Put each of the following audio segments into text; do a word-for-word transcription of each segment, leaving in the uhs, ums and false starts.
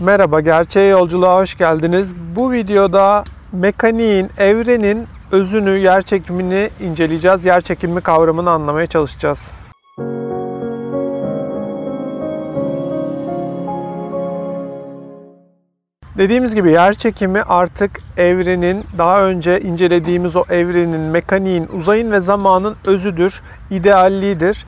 Merhaba, gerçeğe yolculuğa hoş geldiniz. Bu videoda mekaniğin, evrenin özünü, yer çekimini inceleyeceğiz. Yer çekimi kavramını anlamaya çalışacağız. Dediğimiz gibi yer çekimi artık evrenin, daha önce incelediğimiz o evrenin, mekaniğin, uzayın ve zamanın özüdür, idealliğidir.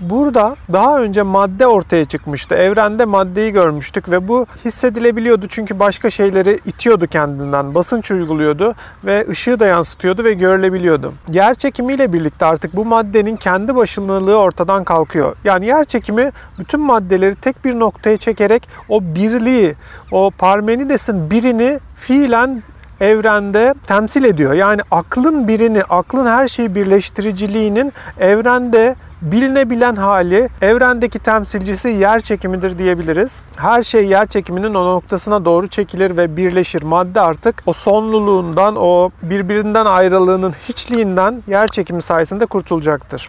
Burada daha önce madde ortaya çıkmıştı. Evrende maddeyi görmüştük ve bu hissedilebiliyordu çünkü başka şeyleri itiyordu kendinden, basınç uyguluyordu ve ışığı da yansıtıyordu ve görülebiliyordu. Yer çekimiyle birlikte artık bu maddenin kendi başınlığı ortadan kalkıyor. Yani yer çekimi bütün maddeleri tek bir noktaya çekerek o birliği, o Parmenides'in birini fiilen evrende temsil ediyor. Yani aklın birini, aklın her şeyi birleştiriciliğinin evrende bilinebilen hali, evrendeki temsilcisi yer çekimidir diyebiliriz. Her şey yer çekiminin o noktasına doğru çekilir ve birleşir. Madde artık o sonluluğundan, o birbirinden ayrılığının hiçliğinden yer çekimi sayesinde kurtulacaktır.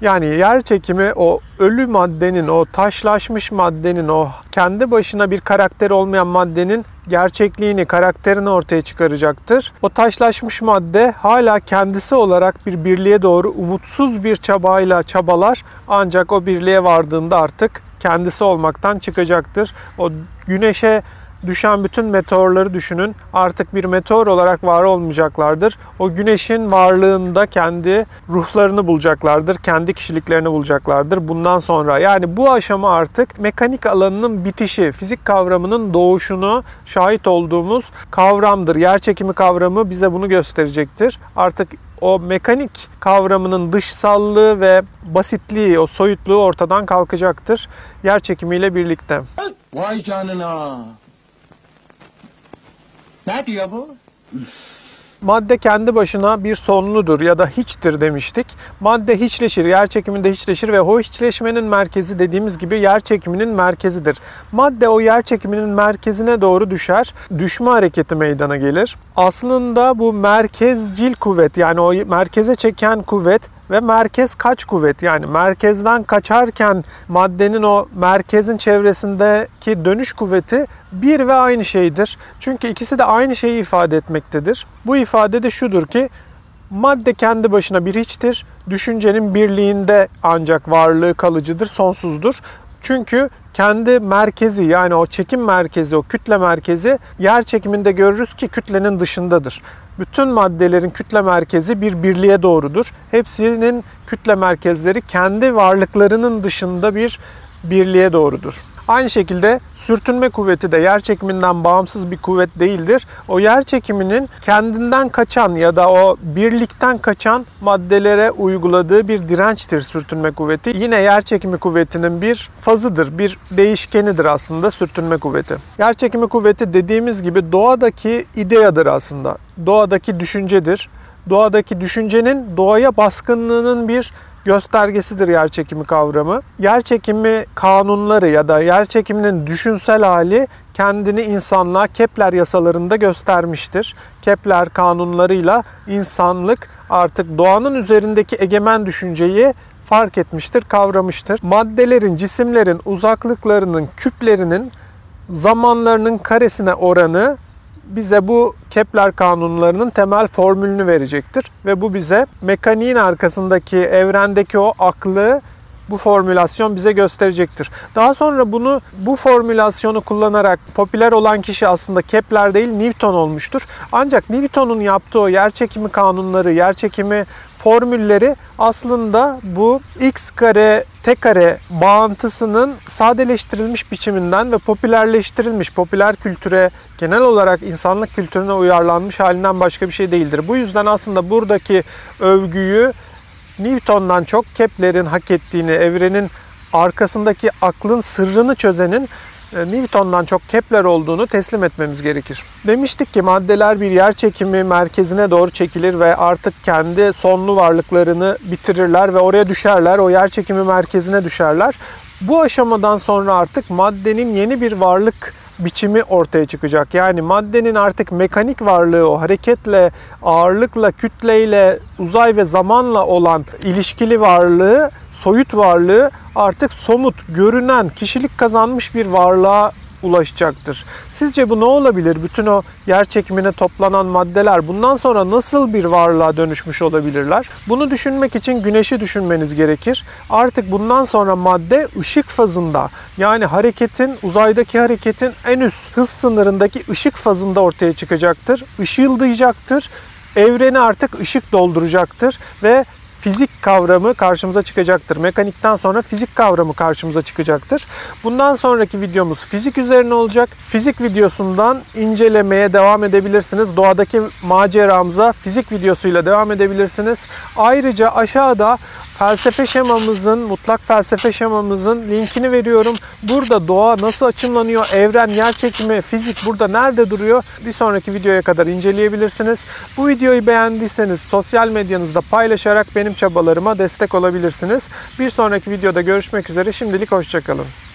Yani yer çekimi o ölü maddenin, o taşlaşmış maddenin, o kendi başına bir karakteri olmayan maddenin gerçekliğini, karakterini ortaya çıkaracaktır. O taşlaşmış madde hala kendisi olarak bir birliğe doğru umutsuz bir çabayla çabalar, ancak o birliğe vardığında artık kendisi olmaktan çıkacaktır. O güneşe düşen bütün meteorları düşünün. Artık bir meteor olarak var olmayacaklardır. O güneşin varlığında kendi ruhlarını bulacaklardır. Kendi kişiliklerini bulacaklardır bundan sonra. Yani bu aşama artık mekanik alanının bitişi, fizik kavramının doğuşunu şahit olduğumuz kavramdır. Yer çekimi kavramı bize bunu gösterecektir. Artık o mekanik kavramının dışsallığı ve basitliği, o soyutluğu ortadan kalkacaktır. Yer çekimiyle birlikte. Vay canına! Ne diyor bu? Madde kendi başına bir sonludur ya da hiçtir demiştik. Madde hiçleşir, yer çekiminde hiçleşir ve o hiçleşmenin merkezi, dediğimiz gibi, yer çekiminin merkezidir. Madde o yer çekiminin merkezine doğru düşer, düşme hareketi meydana gelir. Aslında bu merkezcil kuvvet, yani o merkeze çeken kuvvet ve merkez kaç kuvvet, yani merkezden kaçarken maddenin o merkezin çevresindeki dönüş kuvveti bir ve aynı şeydir. Çünkü ikisi de aynı şeyi ifade etmektedir. Bu ifade de şudur ki madde kendi başına bir hiçtir. Düşüncenin birliğinde ancak varlığı kalıcıdır, sonsuzdur. Çünkü kendi merkezi, yani o çekim merkezi, o kütle merkezi yer çekiminde görürüz ki kütlenin dışındadır. Bütün maddelerin kütle merkezi bir birliğe doğrudur. Hepsinin kütle merkezleri kendi varlıklarının dışında bir birliğe doğrudur. Aynı şekilde sürtünme kuvveti de yer çekiminden bağımsız bir kuvvet değildir. O yer çekiminin kendinden kaçan ya da o birlikten kaçan maddelere uyguladığı bir dirençtir sürtünme kuvveti. Yine yer çekimi kuvvetinin bir fazıdır, bir değişkenidir aslında sürtünme kuvveti. Yer çekimi kuvveti, dediğimiz gibi, doğadaki ideyadır aslında. Doğadaki düşüncedir. Doğadaki düşüncenin doğaya baskınlığının bir göstergesidir yer çekimi kavramı. Yer çekimi kanunları ya da yer çekiminin düşünsel hali kendini insanlığa Kepler yasalarında göstermiştir. Kepler kanunlarıyla insanlık artık doğanın üzerindeki egemen düşünceyi fark etmiştir, kavramıştır. Maddelerin, cisimlerin uzaklıklarının, küplerinin zamanlarının karesine oranı bize bu Kepler kanunlarının temel formülünü verecektir. Ve bu bize mekaniğin arkasındaki, evrendeki o aklı bu formülasyon bize gösterecektir. Daha sonra bunu, bu formülasyonu kullanarak popüler olan kişi aslında Kepler değil Newton olmuştur. Ancak Newton'un yaptığı o yer çekimi kanunları, yer çekimi formülleri aslında bu x kare t kare bağıntısının sadeleştirilmiş biçiminden ve popülerleştirilmiş, popüler kültüre, genel olarak insanlık kültürüne uyarlanmış halinden başka bir şey değildir. Bu yüzden aslında buradaki övgüyü Newton'dan çok Kepler'in hak ettiğini, evrenin arkasındaki aklın sırrını çözenin Newton'dan çok Kepler olduğunu teslim etmemiz gerekir. Demiştik ki maddeler bir yer çekimi merkezine doğru çekilir ve artık kendi sonlu varlıklarını bitirirler ve oraya düşerler, o yer çekimi merkezine düşerler. Bu aşamadan sonra artık maddenin yeni bir varlık biçimi ortaya çıkacak. Yani maddenin artık mekanik varlığı, o hareketle, ağırlıkla, kütleyle, uzay ve zamanla olan ilişkili varlığı, soyut varlığı artık somut, görünen, kişilik kazanmış bir varlığa ulaşacaktır. Sizce bu ne olabilir? Bütün o yer çekimine toplanan maddeler bundan sonra nasıl bir varlığa dönüşmüş olabilirler? Bunu düşünmek için güneşi düşünmeniz gerekir. Artık bundan sonra madde ışık fazında, yani hareketin, uzaydaki hareketin en üst hız sınırındaki ışık fazında ortaya çıkacaktır. Işıldayacaktır. Evreni artık ışık dolduracaktır ve fizik kavramı karşımıza çıkacaktır. Mekanikten sonra fizik kavramı karşımıza çıkacaktır. Bundan sonraki videomuz fizik üzerine olacak. Fizik videosundan incelemeye devam edebilirsiniz. Doğadaki maceramıza fizik videosuyla devam edebilirsiniz. Ayrıca aşağıda felsefe şemamızın, mutlak felsefe şemamızın linkini veriyorum. Burada doğa nasıl açımlanıyor, evren, yerçekimi, fizik burada nerede duruyor? Bir sonraki videoya kadar inceleyebilirsiniz. Bu videoyu beğendiyseniz sosyal medyanızda paylaşarak benim çabalarıma destek olabilirsiniz. Bir sonraki videoda görüşmek üzere. Şimdilik hoşça kalın.